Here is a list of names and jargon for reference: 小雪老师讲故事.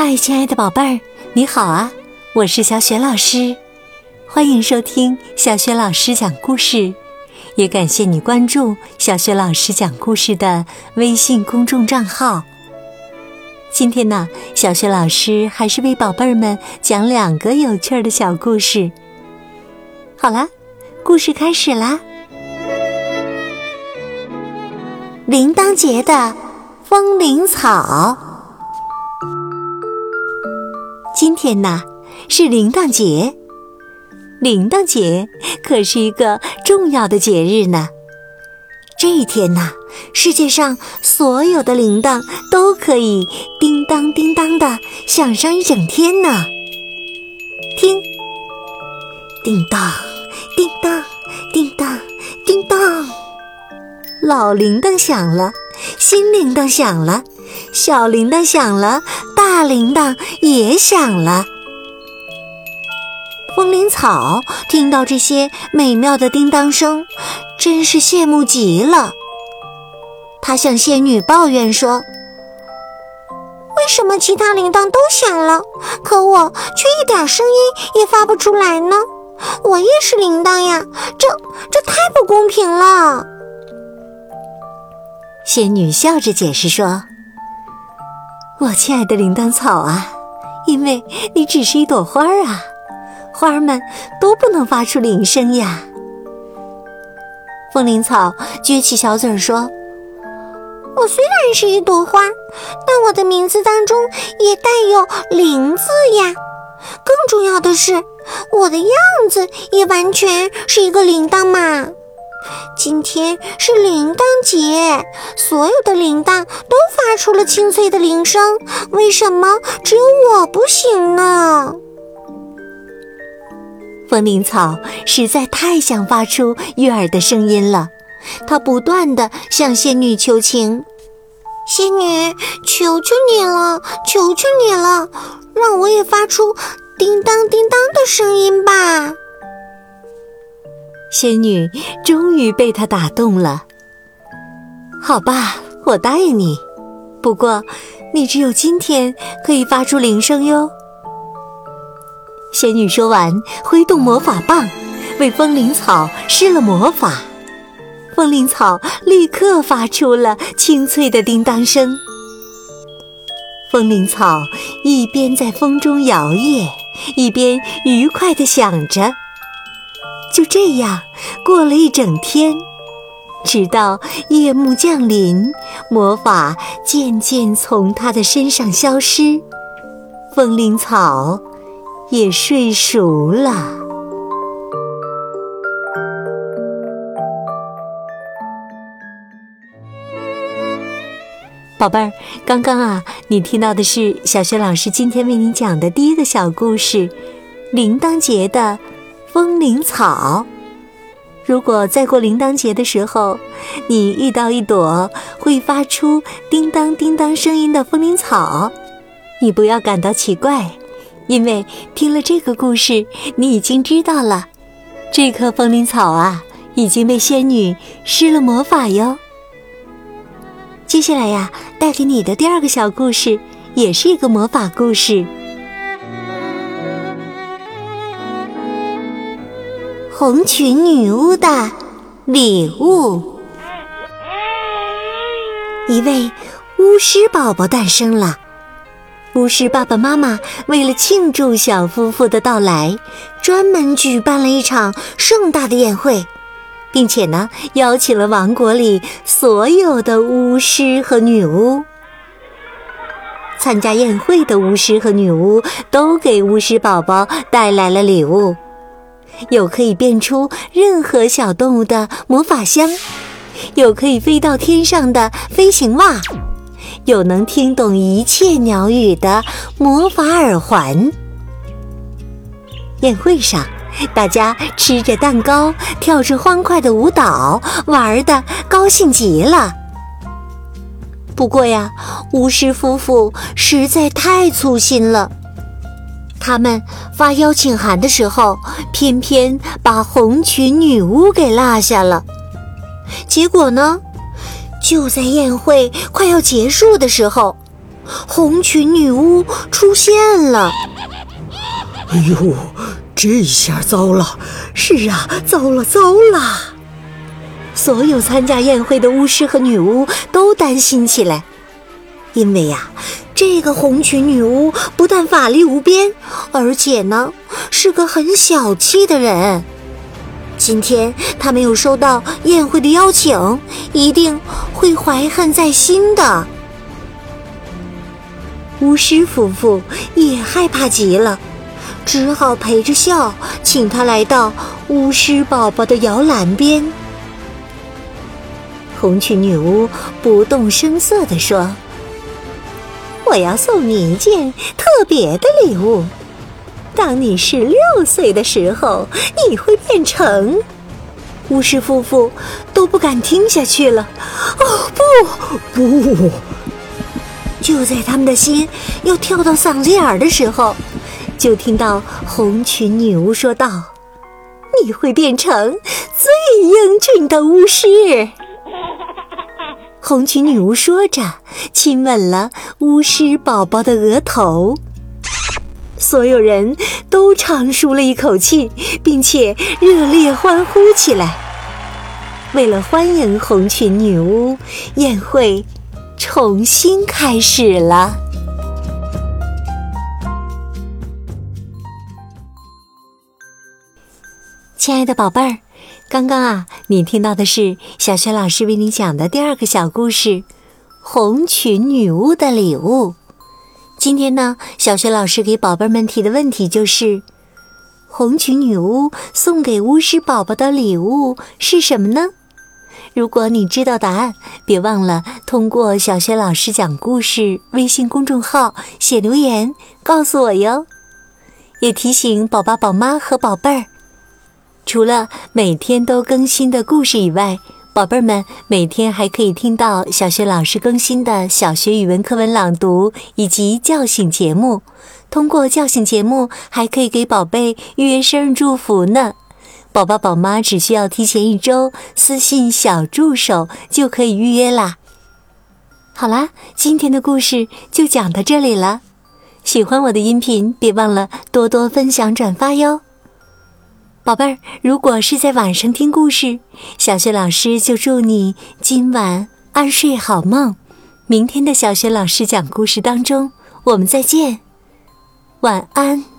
嗨，亲爱的宝贝儿，你好啊，我是小雪老师，欢迎收听小雪老师讲故事，也感谢你关注小雪老师讲故事的微信公众账号。今天呢，小雪老师还是为宝贝儿们讲2个有趣的小故事。好啦，故事开始啦！铃铛节的风铃草。今天呢，是铃铛节。铃铛节可是一个重要的节日呢。这一天呢，世界上所有的铃铛都可以叮当叮当的响上一整天呢。听，叮当，叮当，叮当，叮当。老铃铛响了，新铃铛响了，小铃铛响了，大铃铛也响了。风铃草听到这些美妙的叮当声，真是羡慕极了。他向仙女抱怨说，为什么其他铃铛都响了，可我却一点声音也发不出来呢？我也是铃铛呀，这太不公平了。仙女笑着解释说，我亲爱的铃铛草啊，因为你只是一朵花啊，花儿们都不能发出铃声呀。风铃草撅起小嘴说，我虽然是一朵花，但我的名字当中也带有铃字呀。更重要的是，我的样子也完全是一个铃铛嘛。今天是铃铛节，所有的铃铛都发出了清脆的铃声，为什么只有我不行呢？风铃草实在太想发出悦耳的声音了，她不断地向仙女求情。仙女，求求你了，求求你了，让我也发出叮当叮当的声音吧。仙女终于被她打动了。好吧，我答应你，不过你只有今天可以发出铃声哟。仙女说完，挥动魔法棒，为风铃草施了魔法。风铃草立刻发出了清脆的叮当声。风铃草一边在风中摇曳，一边愉快地响着。就这样过了一整天，直到夜幕降临，魔法渐渐从她的身上消失，风铃草也睡熟了。宝贝儿，刚刚啊，你听到的是小雪老师今天为你讲的第1个小故事，铃铛节的风铃草。如果在过铃铛节的时候，你遇到一朵会发出叮当叮当声音的风铃草，你不要感到奇怪，因为听了这个故事，你已经知道了，这棵风铃草啊，已经被仙女施了魔法哟。接下来呀，带给你的第2个小故事，也是一个魔法故事。红裙女巫的礼物。一位巫师宝宝诞生了。巫师爸爸妈妈为了庆祝小夫妇的到来，专门举办了一场盛大的宴会，并且呢，邀请了王国里所有的巫师和女巫。参加宴会的巫师和女巫都给巫师宝宝带来了礼物，有可以变出任何小动物的魔法箱，有可以飞到天上的飞行袜，有能听懂一切鸟语的魔法耳环。宴会上，大家吃着蛋糕，跳着欢快的舞蹈，玩得高兴极了。不过呀，巫师夫妇实在太粗心了，他们发邀请函的时候，偏偏把红裙女巫给落下了。结果呢，就在宴会快要结束的时候，红裙女巫出现了。哎呦，这下糟了！是啊，糟了！所有参加宴会的巫师和女巫都担心起来，因为呀，这个红裙女巫不但法力无边，而且呢，是个很小气的人。今天她没有收到宴会的邀请，一定会怀恨在心的。巫师夫妇也害怕极了，只好陪着笑，请他来到巫师宝宝的摇篮边。红裙女巫不动声色地说：“我要送你一件特别的礼物，当你16岁的时候，你会变成……”巫师夫妇都不敢听下去了。哦，不！就在他们的心要跳到嗓子眼儿的时候，就听到红裙女巫说道：“你会变成最英俊的巫师。”红裙女巫说着，亲吻了巫师宝宝的额头。所有人都长舒了一口气，并且热烈欢呼起来。为了欢迎红裙女巫，宴会重新开始了。亲爱的宝贝儿，刚刚啊，你听到的是小雪老师为你讲的第2个小故事《红裙女巫的礼物》。今天呢，小雪老师给宝贝们提的问题就是：红裙女巫送给巫师宝宝的礼物是什么呢？如果你知道答案，别忘了通过小雪老师讲故事微信公众号写留言告诉我哟。也提醒宝爸宝妈和宝贝儿，除了每天都更新的故事以外，宝贝们每天还可以听到小雪老师更新的小学语文课文朗读以及叫醒节目。通过叫醒节目还可以给宝贝预约生日祝福呢。宝爸宝妈只需要提前1周私信小助手就可以预约啦。好啦，今天的故事就讲到这里了。喜欢我的音频，别忘了多多分享转发哟。宝贝儿，如果是在晚上听故事，小雪老师就祝你今晚安睡好梦。明天的小雪老师讲故事当中，我们再见。晚安。